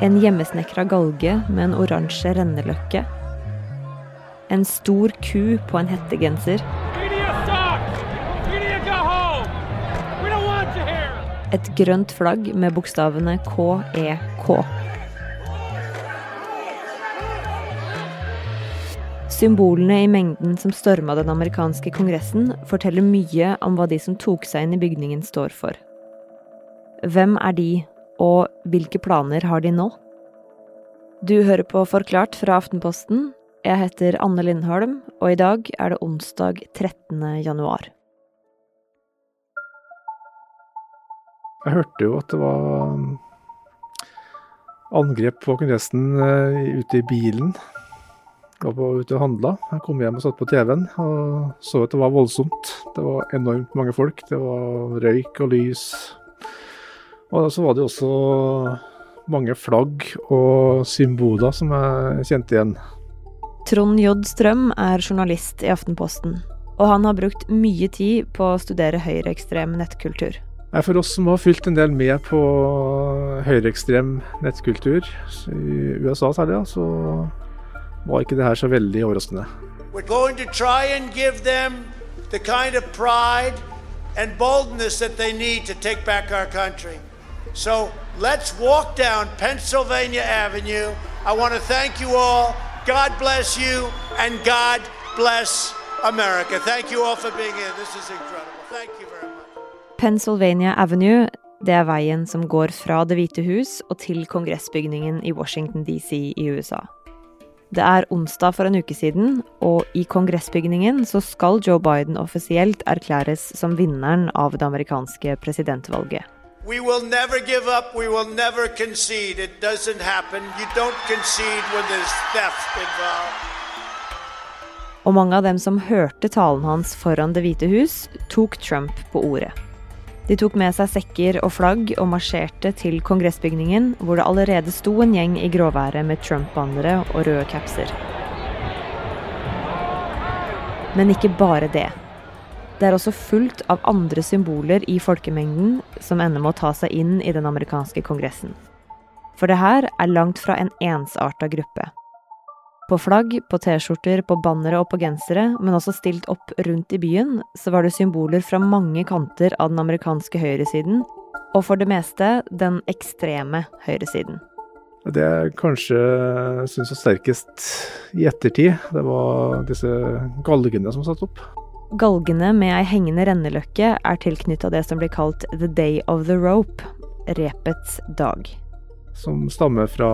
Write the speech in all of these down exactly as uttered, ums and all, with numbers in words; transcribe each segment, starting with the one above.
En hjemmesnekra galge med en orange renneløkke. En stor ku på en hettegenser. Et grønt flagg med bokstavene K E K. Symbolene i mengden som stormet den amerikanske kongressen forteller mye om hva de som tok seg inn i bygningen står for. Hvem er de, og hvilke planer har de nå? Du hører på Forklart fra Aftenposten. Jeg heter Anne Lindholm, og i dag er det onsdag trettende januar. Jeg hørte jo at det var angrep på kongressen ute i bilen. Jeg var ute og handlet. Jeg kom hjem og satt på T V-en og så at det var voldsomt. Det var enormt mange folk. Det var røyk og lys. Og så var det også mange flagg og symboler som jeg kjente igjen. Trond J. Strøm er journalist i Aftenposten, og han har brukt mye tid på å studere høyreekstrem nettkultur. For oss som har fylt en del med på høyreekstrem nettkultur i U S A særlig, så var ikke det her så veldig overraskende. We're going to try and give them the kind of pride and boldness that they need to take back our country. So let's walk down Pennsylvania Avenue. I want to thank you all. God bless you and God bless America. Thank you all for being here. This is incredible. Thank you very much. Pennsylvania Avenue, det er veien som går fra Det hvite hus og til kongressbygningen i Washington D C i U S A. Det er onsdag for en uke siden, og i kongressbygningen så skal Joe Biden offisielt erklæres som vinneren av det amerikanske presidentvalget. We will never give up, we will never concede. It doesn't happen. You don't concede when there's theft involved. Og mange av dem som hørte talen hans foran Det hvite hus, tok Trump på ordet. De tok med seg sekker og flagg og marsjerte til kongressbygningen, hvor det allerede sto en gjeng i gråværet med Trump-bannere og røde kapser. Men ikke bare det. Det er også fullt av andre symboler i folkemengden som ender med å ta seg inn i den amerikanske kongressen. For det her er langt fra en ensartet gruppe. På flagg, på t-skjorter, på bannere og på gensere, men også stilt opp rundt i byen, så var det symboler fra mange kanter av den amerikanske høyresiden, og for det meste den ekstreme høyresiden. Det jeg kanskje synes var sterkest i ettertid, det var disse galgene som satt opp. Galgene med ei hengende renneløkke er tilknyttet det som blir kalt The Day of the Rope, repets dag. Som stammer fra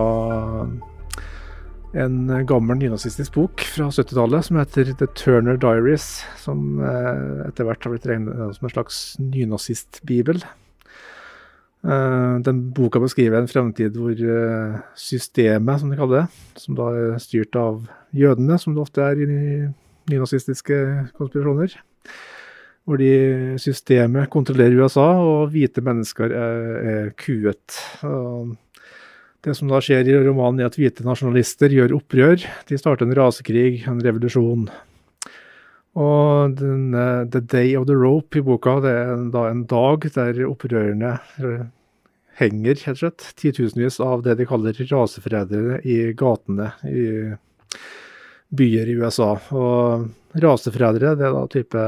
en gammel nynazistisk bok fra syttitallet som heter The Turner Diaries, som etter hvert har blitt regnet som en slags nynazistbibel. Den boka beskriver en fremtid hvor systemet, som de kaller det, som da er styrt av jødene, som det ofte er i nynazistiske konspirasjoner, hvor de systemet kontrollerer U S A, og hvite mennesker er, er kuet. Og det som da skjer i romanen er at hvite nasjonalister gjør opprør. De starter en rasekrig, en revolusjon. Og den, uh, The Day of the Rope i boka, det er da en dag der opprørene henger, helt slett, titusenvis av det de kaller raseforrædere i gatene i byer i U S A. Og raseforrædere, det er da type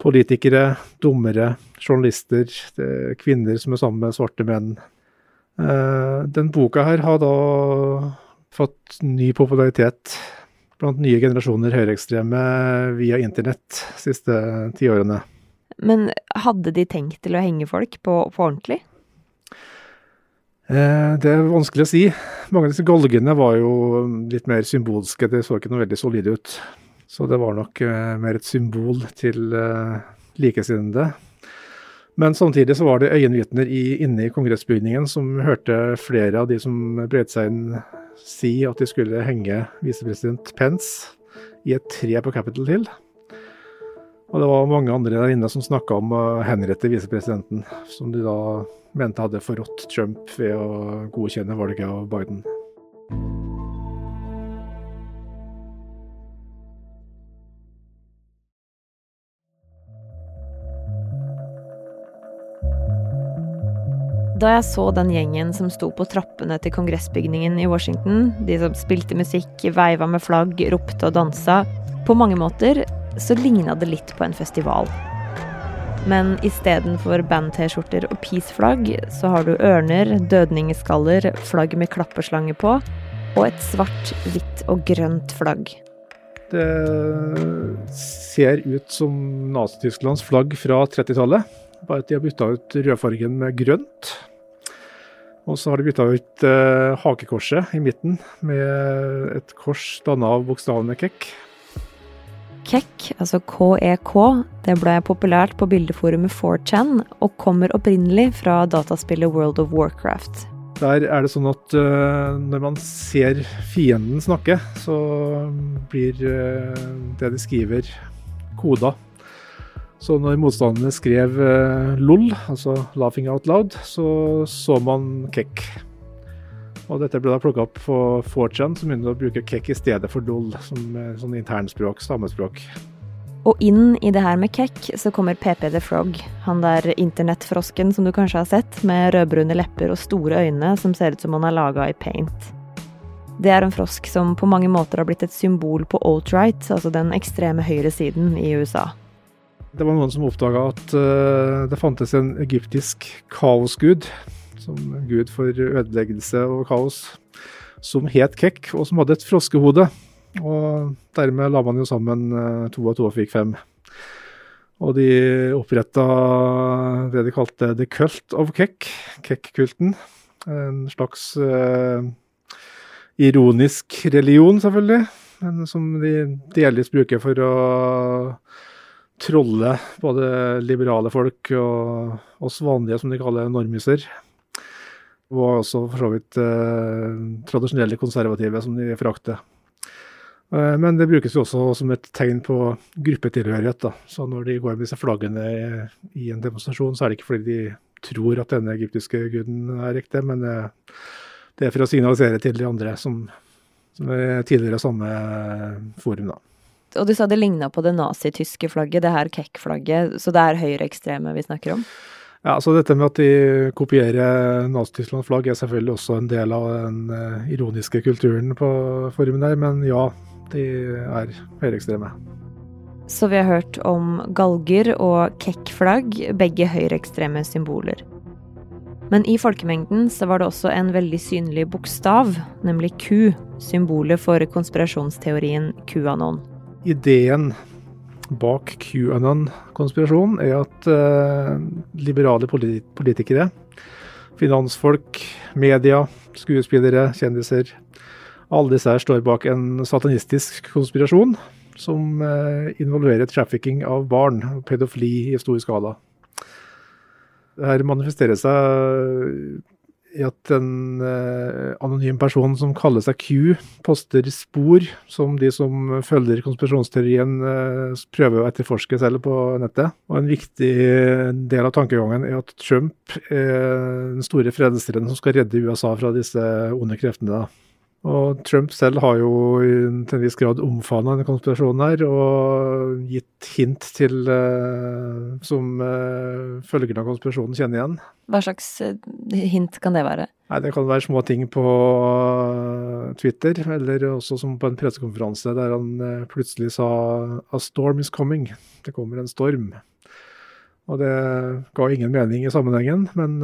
politikere, dommere, journalister, det er kvinner som er sammen med svarte menn. Uh, den boka her har da fått ny popularitet blant nye generasjoner høyreekstreme via internett de siste ti årene. Men hadde de tenkt til å henge folk på, på ordentlig? Uh, det er vanskelig å si. Mange av disse galgene var jo litt mer symbolske. Det så ikke noe veldig solide ut. Så det var nok uh, mer et symbol til uh, likesinnede. Men samtidig så var det øyenvitner i, inne i kongressbygningen som hørte flere av de som bredte seg inn si at de skulle henge visepresident Pence i et tre på Capitol Hill. Og det var mange andre der inne som snakket om å henrette visepresidenten, som de da mente hadde forrådt Trump ved å godkjenne valget av Biden. Da jeg så den gjengen som stod på trappene til kongressbygningen i Washington, de som spilte musikk, veiva med flagg, ropte og dansa, på mange måter så lignet det litt på en festival. Men i stedet for band-t-skjorter og peace-flagg, så har du ørner, dødningeskaller, flagg med klapperslange på, og et svart, hvitt og grønt flagg. Det ser ut som Nazi-Tysklands flagg fra trettitallet. Bare at de har byttet ut rødfargen med grønt. Og så har de byttet ut eh, hakekorset i midten med et kors dannet av bokstavene kekk. Kekk, altså K E K, det ble populært på bildeforumet four chan og kommer opprinnelig fra dataspillet World of Warcraft. Der er det sånn at eh, når man ser fienden snakke, så blir eh, det de skriver koda. Så når motstanderne skrev eh, LOL, altså Laughing Out Loud, så så man kekk. Og dette ble da plukket opp på four chan, som begynte å bruke kekk i stedet for LOL, som eh, sånn internspråk, stammespråk. Og inn i det her med kekk så kommer Pepe the Frog, han der internettfrosken som du kanskje har sett, med rødbrune lepper og store øyne som ser ut som han er laget i paint. Det er en frosk som på mange måter har blitt et symbol på alt-right, altså den ekstreme høyresiden i U S A. Det var noen som oppdaget at uh, det fantes en egyptisk kaosgud, som gud for ødeleggelse og kaos, som het Kekk, og som hadde et froskehode. Og dermed la man jo sammen uh, to og to og fikk fem. Og de opprettet det de kalte The Cult of Kekk, Kekk-kulten. En slags uh, ironisk religion selvfølgelig, men som de delvis bruker for å trolle både liberale folk og oss vanlige, som de kaller normiser. Og også for så vidt eh, tradisjonelle konservative som de frakter. Eh, men det brukes jo også som et tegn på gruppetilhørighet. Da. Så når de går med disse flaggene i, i en demonstrasjon, så er det ikke fordi de tror at denne egyptiske guden er riktig, men eh, det er for å signalisere til de andre som, som er tidligere samme forum da. Og du sa det lignet på det nazi-tyske flagget, det her kekk-flagget, så det er høyre ekstreme vi snakker om? Ja, så dette med at de kopierer nazi-Tysklands flagg er selvfølgelig også en del av den ironiske kulturen på forumen der, men ja, de er høyre ekstreme. Så vi har hørt om galger og kekk-flagg, begge høyre ekstreme symboler. Men i folkemengden så var det også en veldig synlig bokstav, nemlig Q, symbolet for konspirasjonsteorien QAnon. Ideen bak QAnon-konspirasjonen er at eh, liberale politi- politikere, finansfolk, media, skuespillere, kjendiser, alle disse her står bak en satanistisk konspirasjon som eh, involverer trafficking av barn og pedofili i stor skala. Dette manifesterer seg i at en eh, anonym person som kaller seg Q poster spor som de som følger konspirasjonsteorien eh, prøver å etterforske selv på nettet. Og en viktig del av tankegangen er at Trump er den store fredsherren som skal redde U S A fra disse onde kreftene. Og Trump selv har jo til en viss grad omfavnet denne konspirasjonen her og gitt hint til eh, som eh, følgerne av konspirasjonen kjenner igjen. Hva slags hint kan det være? Nei, det kan være små ting på Twitter, eller også som på en pressekonferanse der han plutselig sa «A storm is coming», det kommer en storm. Og det ga ingen mening i sammenhengen, men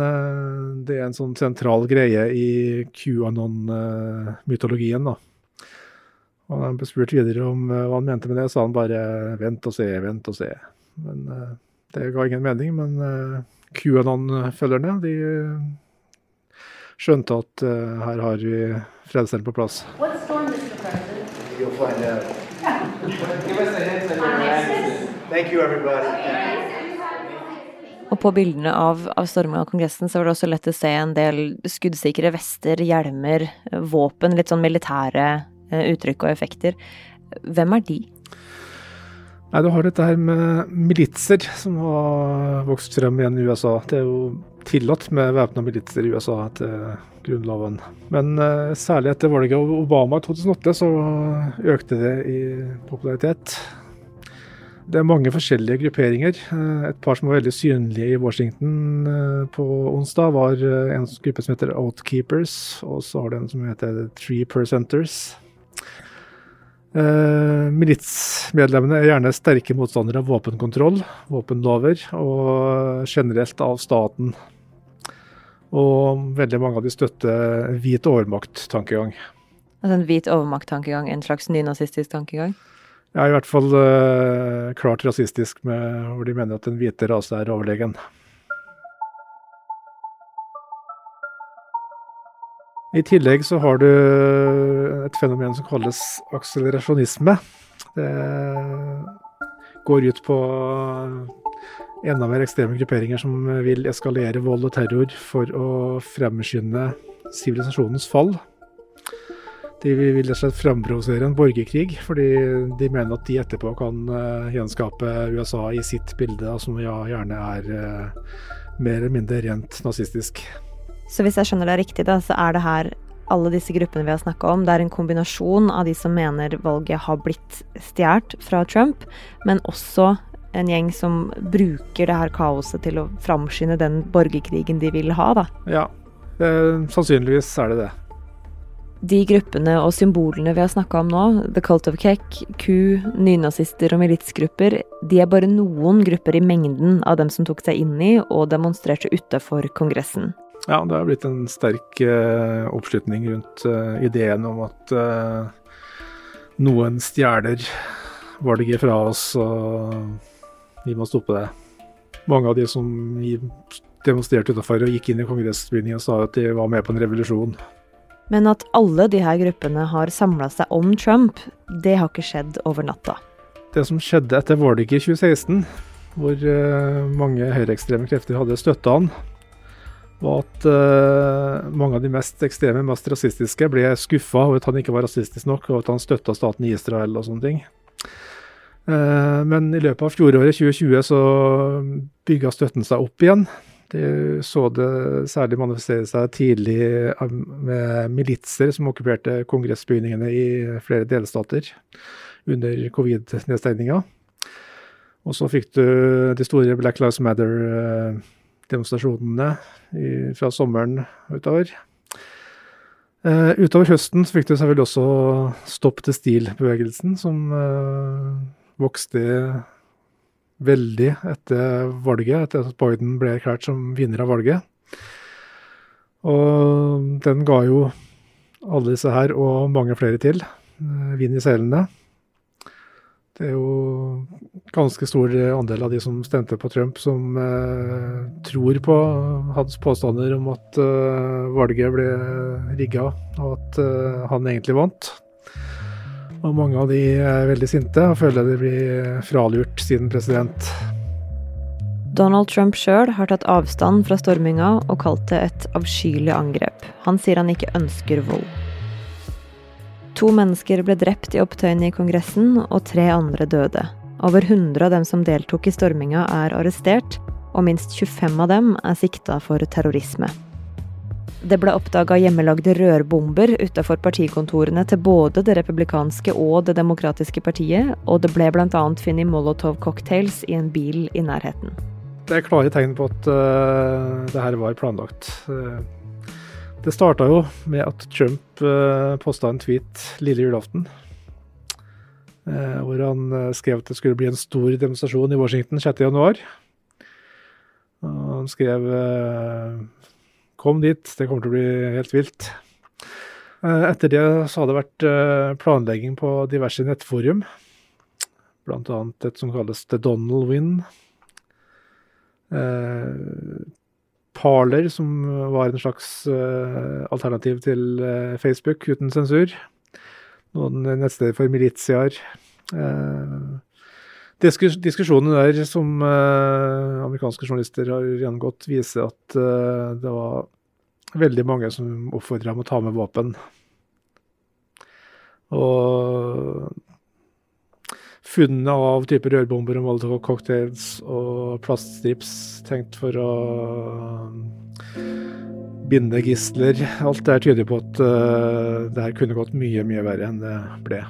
det er en sånn sentral greie i QAnon-mytologien da. Og han ble spurt videre om hva han mente med det, sa han bare vent og se, vent og se. Men det ga ingen mening, men QAnon-følgerne, de skjønte at her har vi fredsherren på plass. What storm is the president? You'll find out. Give us a hint on your answer. Thank you everybody. Og på bildene av, av stormen av kongressen så var det også lett å se en del skuddsikre vester, hjelmer, våpen, litt sånn militære eh, uttrykk og effekter. Hvem er de? Nei, du har dette her med militser som har vokst frem igjen i U S A. Det er jo tillatt med væpna militser i U S A etter grunnloven. Men eh, særlig etter valget av Obama i twenty oh eight så økte det i popularitet. Det er mange forskjellige grupperinger. Et par som var veldig synlige i Washington på onsdag, var en gruppe som heter Oath Keepers, og så har det en som heter The Three Percenters. Militsmedlemmene er gjerne sterke motstandere av våpenkontroll, våpenlover og generelt av staten. Og veldig mange av de støtter hvit overmakt-tankegang. Altså en hvit overmakt-tankegang, en slags nynazistisk tankegang? Ja, i hvert fall uh, klart rasistisk, med hvor de mener at den hvite rase er overlegen. I tillegg så har du et fenomen som kalles akselerasjonisme. Det går ut på enda mer ekstreme grupperinger som vil eskalere vold og terror for å fremskynde sivilisasjonens fall. De vil rett og slett fremprovosere en borgerkrig, fordi de mener at de etterpå kan uh, gjenskape U S A i sitt bilde, som ja, gjerne er uh, mer eller mindre rent nazistisk. Så hvis jeg skjønner det riktig, da, så er det her alle disse gruppene vi har snakket om, det er en kombinasjon av de som mener valget har blitt stjålet fra Trump, men også en gjeng som bruker det her kaoset til å framskynde den borgerkrigen de vil ha, da? Ja, eh, sannsynligvis er det det. De gruppene og symbolene vi har snakket om nå, The Cult of Kek, Q, nynazister og militsgrupper, de er bare noen grupper i mengden av dem som tok seg inn i og demonstrerte utenfor Kongressen. Ja, det har blitt en sterk uh, oppslutning rundt uh, ideen om at uh, noen stjeler valget fra oss, og vi må stoppe det. Mange av de som demonstrerte utenfor og gikk inn i kongressbyen og sa at de var med på en revolusjon. Men at alle de her gruppene har samlet seg om Trump, det har ikke skjedd over natta. Det som skjedde etter valget i tjue seksten, hvor mange høyreekstreme krefter hadde støttet han, var at mange av de mest ekstreme, mest rasistiske, ble skuffet over at han ikke var rasistisk nok, og at han støttet staten i Israel og sånne ting. Men i løpet av fjoråret tjue tjue så bygget støtten seg opp igjen. De så det særlig manifestere seg tidlig med militser som okkuperte kongressbygningene i flere delstater under covid-nedstengninga. Og så fikk du de store Black Lives Matter-demonstrasjonene fra sommeren utover. Utover høsten så fikk du selvfølgelig også Stopp til stil-bevegelsen, som vokste veldig etter valget, etter at Biden ble erklært som vinner av valget. Og den ga jo alle disse her, og mange flere til, vind i seilene. Det er jo ganske stor andel av de som stemte på Trump, som eh, tror på hans påstander om at eh, valget ble rigga, og at eh, han egentlig vant. Og mange av de er veldig sinte og føler de blir fralurt siden president. Donald Trump selv har tatt avstand fra storminga og kalt det et avskyelig angrep. Han sier han ikke ønsker vold. To mennesker ble drept i opptøyene i Kongressen, og tre andre døde. Over hundre av dem som deltok i storminga er arrestert, og minst tjuefem av dem er sikta for terrorisme. Det ble oppdaget hjemmelagde rørbomber utenfor partikontorene til både det republikanske og det demokratiske partiet, og det ble blant annet funnet molotov-cocktails i en bil i nærheten. Det er klare tegn på at uh, det her var planlagt. Uh, det startet jo med at Trump uh, postet en tweet lille julaften, uh, hvor han uh, skrev at det skulle bli en stor demonstrasjon i Washington sjette januar. Uh, han skrev... Uh, Kom dit, det kommer til å bli helt vilt. Etter det så har det vært planlegging på diverse nettforum, blant annet et som kalles The Donald Win. Parler, som var en slags alternativ til Facebook uten sensur. Noen nettsteder for militsier. Diskusjonen der som eh, amerikanske journalister har gjennomgått, viser at eh, det var veldig mange som oppfordret om å ta med våpen. Og funnene av type rørbomber og molotov cocktails og plaststrips tenkt for å binde gisler, alt det tyder på at eh, det her kunne gått mye, mye verre enn det ble.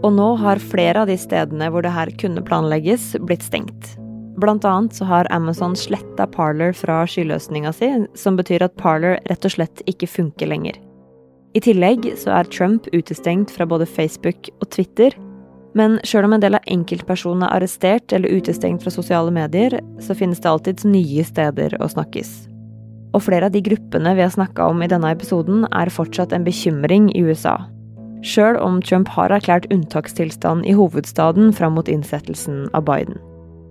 Og nå har flere av de stedene hvor det her kunne planlegges blitt stengt. Blant annat så har Amazon slettet Parler fra skyløsninga si, som betyr at Parler rett og slett ikke funker lenger. I tillegg så er Trump utestengt fra både Facebook og Twitter, men selv om en del av enkeltpersoner er arrestert eller utestengt fra sosiale medier, så finnes det alltid nye steder å snakkes. Og flere av de gruppene vi har snakket om i denne episoden er fortsatt en bekymring i U S A. Selv om Trump har erklært unntakstilstand i hovedstaden fram mot innsettelsen av Biden.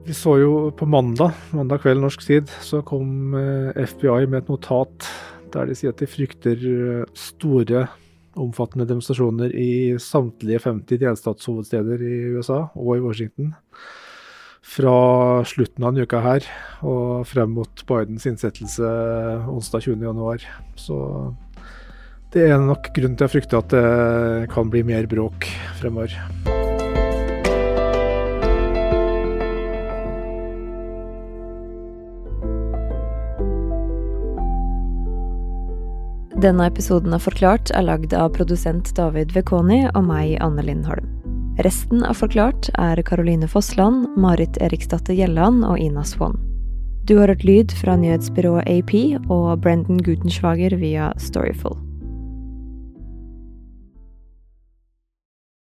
Vi så jo på mandag, mandag kveld norsk tid, så kom F B I med et notat der de sier at de frykter store, omfattende demonstrasjoner i samtlige femti delstatshovedsteder i U S A og i Washington fra slutten av den uka her og frem mot Bidens innsettelse onsdag tjuende januar. Så det er nok grunn til å frykte at det kan bli mer bråk fremover. Denne episoden av Forklart er lagd av produsent David Vekoni og meg, Anne Lindholm. Resten av Forklart er Caroline Fossland, Marit Eriksdatter Gjelland og Ina Svån. Du har hørt lyd fra nyhetsbyrået A P og Brendan Gutensvager via Storyful.